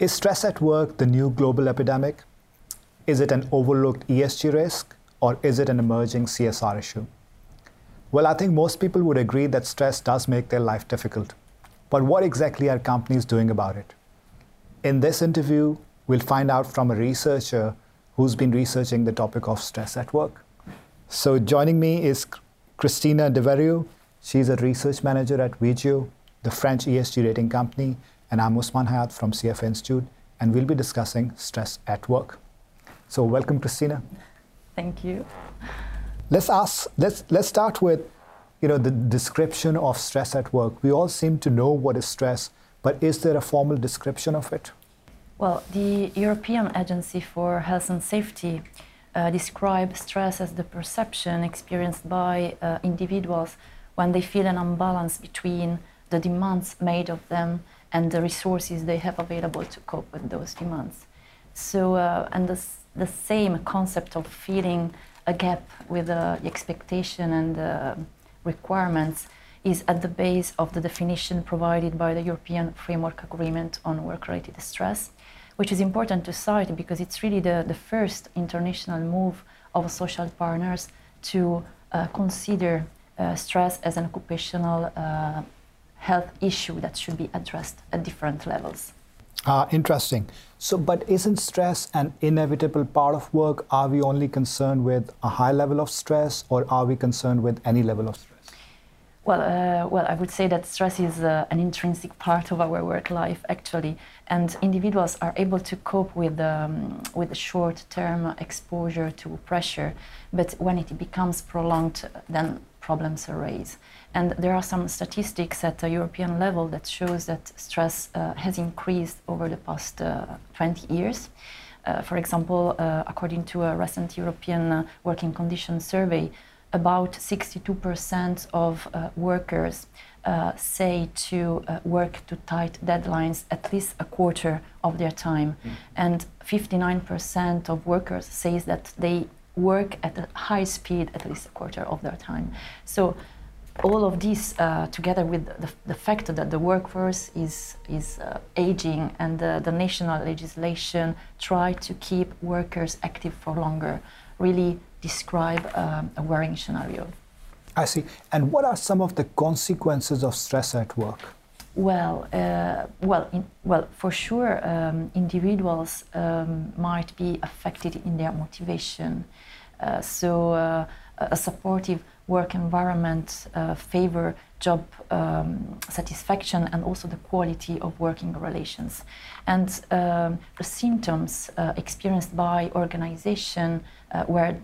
Is stress at work the new global epidemic? Is it an overlooked ESG risk, or is it an emerging CSR issue? Well, I think most people would agree that stress does make their life difficult. But what exactly are companies doing about it? In this interview, we'll find out from a researcher who's been researching the topic of stress at work. So joining me is Christina Deverio. She's a research manager at Vigio, the French ESG rating company. And I'm Usman Hayat from CFA Institute, and we'll be discussing stress at work. So welcome, Christina. Thank you. Let's start with, the description of stress at work. We all seem to know what is stress, but is there a formal description of it? Well, the European Agency for Health and Safety describes stress as the perception experienced by individuals when they feel an imbalance between the demands made of them and the resources they have available to cope with those demands. So, and the same concept of feeling a gap with the expectation and the requirements is at the base of the definition provided by the European Framework Agreement on Work-Related Stress, which is important to cite because it's really the first international move of social partners to consider stress as an occupational health issue that should be addressed at different levels. Interesting. So, but isn't stress an inevitable part of work? Are we only concerned with a high level of stress, or are we concerned with any level of stress? Well, I would say that stress is an intrinsic part of our work life, actually, and individuals are able to cope with short-term exposure to pressure, but when it becomes prolonged, then problems arise. And there are some statistics at the European level that shows that stress has increased over the past 20 years. For example, according to a recent European Working Conditions survey, about 62% of workers say to work to tight deadlines at least a quarter of their time. And 59% of workers says that they work at a high speed at least a quarter of their time. So all of this, together with the fact that the workforce is aging and the national legislation try to keep workers active for longer, really describe a worrying scenario. I see. And what are some of the consequences of stress at work? Well, for sure, individuals might be affected in their motivation. A supportive work environment favor job satisfaction and also the quality of working relations. And the symptoms experienced by organization where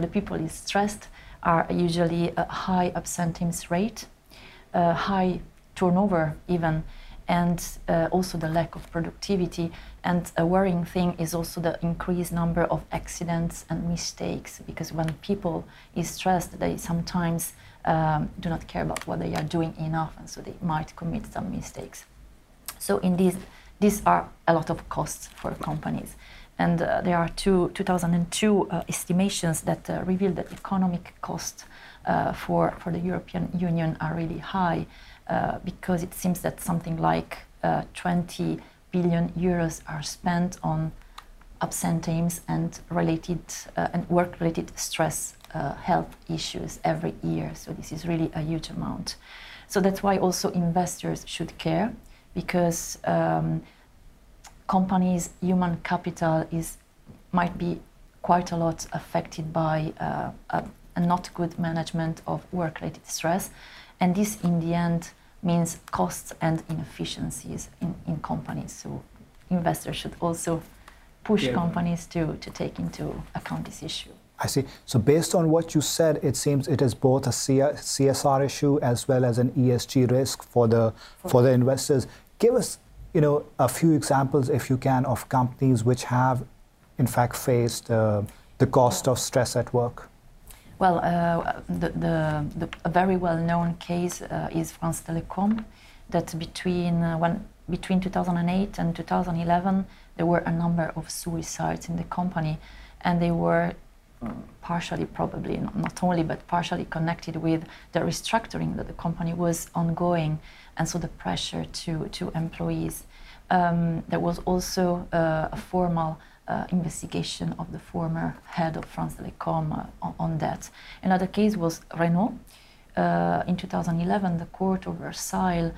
the people is stressed are usually a high absenteeism rate, high turnover even, and also the lack of productivity. And a worrying thing is also the increased number of accidents and mistakes, because when people is stressed, they sometimes do not care about what they are doing enough, and so they might commit some mistakes. So in these are a lot of costs for companies. And there are 2002 estimations that reveal that economic costs for the European Union are really high, because it seems that something like 20 billion euros are spent on absenteeism and related and work-related stress health issues every year. So this is really a huge amount. So that's why also investors should care, because companies' human capital might be quite a lot affected by a not good management of work-related stress, and this in the end means costs and inefficiencies in companies. So investors should also push companies to take into account this issue. I see. So based on what you said, it seems it is both a CSR issue as well as an ESG risk for the investors. Give us a few examples, if you can, of companies which have, in fact, faced the cost of stress at work. Well, a very well-known case is France Telecom, that between when between 2008 and 2011, there were a number of suicides in the company, and they were partially, probably, not only, but partially connected with the restructuring that the company was ongoing, and so the pressure to employees. There was also a formal investigation of the former head of France Telecom on that. Another case was Renault. In 2011, the court of Versailles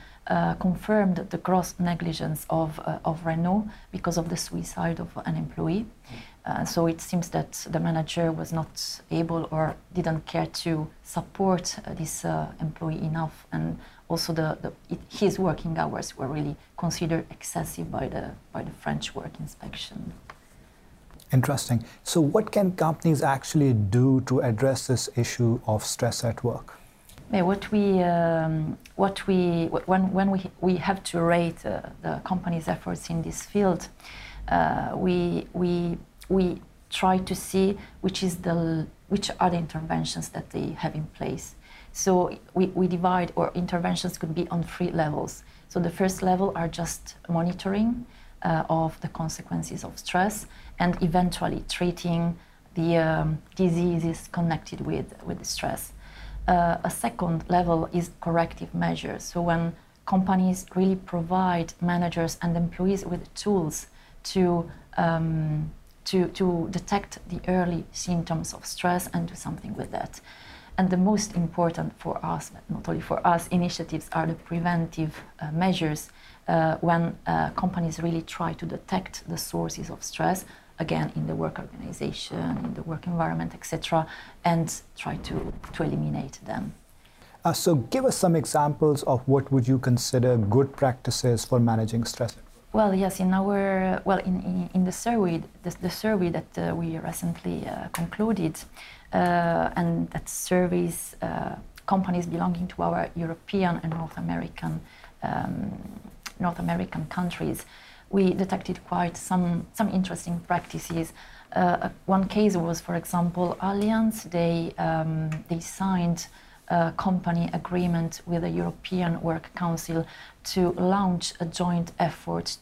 confirmed the gross negligence of Renault because of the suicide of an employee. So it seems that the manager was not able or didn't care to support this employee enough, and also his working hours were really considered excessive by the French work inspection. Interesting. So what can companies actually do to address this issue of stress at work? Yeah, when we have to rate the company's efforts in this field, we try to see which are the interventions that they have in place. So we divide, or interventions could be on three levels. So the first level are just monitoring of the consequences of stress, and eventually treating the diseases connected with the stress. A second level is corrective measures. So when companies really provide managers and employees with tools to detect the early symptoms of stress and do something with that. And the most important for us, but not only for us, initiatives are the preventive measures when companies really try to detect the sources of stress, again, in the work organization, in the work environment, etc., and try to eliminate them. So give us some examples of what would you consider good practices for managing stress? Well, yes, in the survey, the survey that we recently concluded, and that surveys companies belonging to our European and North American countries, we detected quite some interesting practices. One case was, for example, Allianz. They signed a company agreement with the European Work Council to launch a joint effort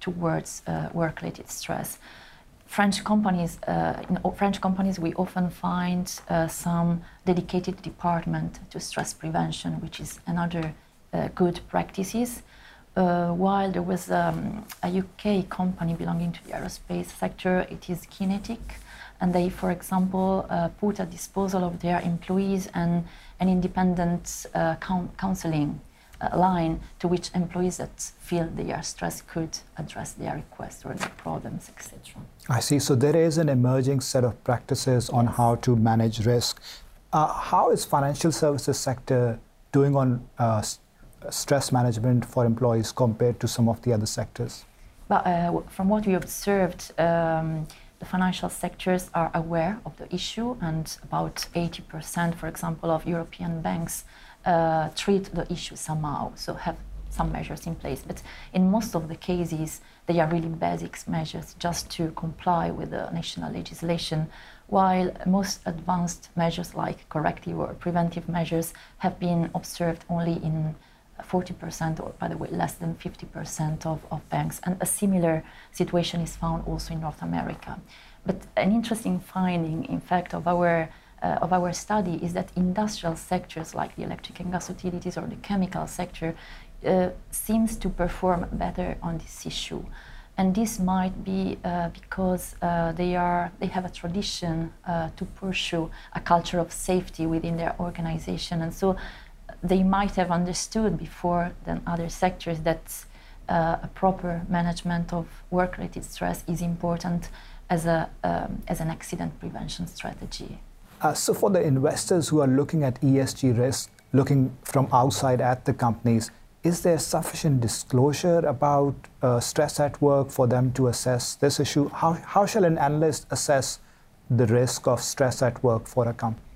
towards work-related stress. In French companies, we often find some dedicated department to stress prevention, which is another good practices. While there was a UK company belonging to the aerospace sector, it is Kinetic, and they, for example, put at disposal of their employees an independent counseling line to which employees that feel they are stressed could address their requests or their problems, etc. I see. So there is an emerging set of practices on how to manage risk. How is financial services sector doing on stress management for employees compared to some of the other sectors? But from what we observed, the financial sectors are aware of the issue, and about 80%, for example, of European banks treat the issue somehow, so have some measures in place. But in most of the cases, they are really basic measures just to comply with the national legislation, while most advanced measures like corrective or preventive measures have been observed only in 40%, or by the way, less than 50% of banks. And a similar situation is found also in North America. But an interesting finding, in fact, of our study is that industrial sectors like the electric and gas utilities or the chemical sector seems to perform better on this issue. And this might be because they have a tradition to pursue a culture of safety within their organization. And so they might have understood before than other sectors that a proper management of work-related stress is important as an accident prevention strategy. So for the investors who are looking at ESG risk, looking from outside at the companies, is there sufficient disclosure about stress at work for them to assess this issue? How shall an analyst assess the risk of stress at work for a company?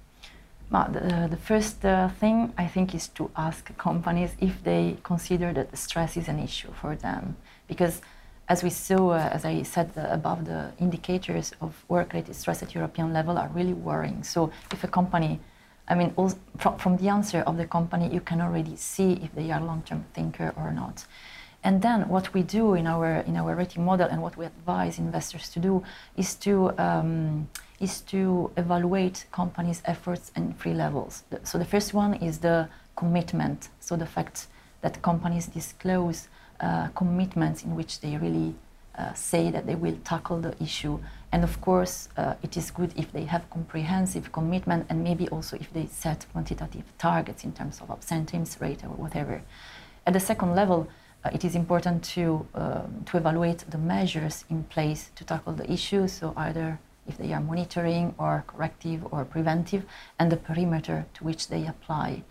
The first thing, I think, is to ask companies if they consider that the stress is an issue for them. Because as we saw, as I said above, the indicators of work-related stress at European level are really worrying. So if a company, I mean, from the answer of the company, you can already see if they are long-term thinker or not. And then what we do in our rating model and what we advise investors to do is to evaluate companies' efforts in three levels. So the first one is the commitment. So the fact that companies disclose commitments in which they really say that they will tackle the issue. And of course, it is good if they have comprehensive commitment and maybe also if they set quantitative targets in terms of absence rate or whatever. At the second level, it is important to evaluate the measures in place to tackle the issue, so either if they are monitoring or corrective or preventive, and the perimeter to which they apply.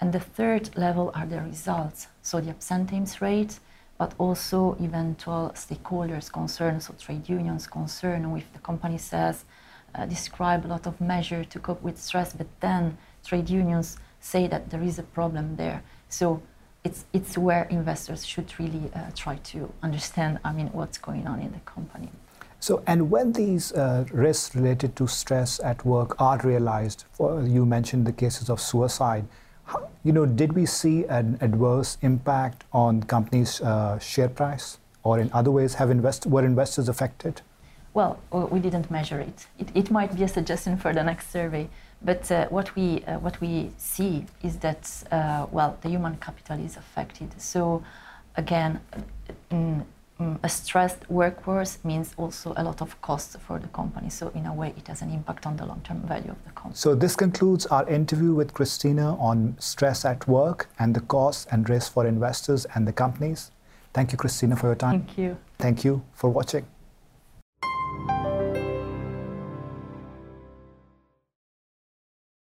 And the third level are the results, so the absence rate, but also eventual stakeholders' concerns, so trade unions' concern if the company says, describe a lot of measures to cope with stress, but then trade unions say that there is a problem there. So it's where investors should really try to understand, I mean, what's going on in the company. So, and when these risks related to stress at work are realized, you mentioned the cases of suicide, how, you know, did we see an adverse impact on companies' share price, or in other ways, were investors affected? Well, we didn't measure it. It might be a suggestion for the next survey, but what we see is that, well, the human capital is affected. So, again, a stressed workforce means also a lot of costs for the company. So in a way, it has an impact on the long-term value of the company. So this concludes our interview with Christina on stress at work and the costs and risks for investors and the companies. Thank you, Christina, for your time. Thank you. Thank you for watching.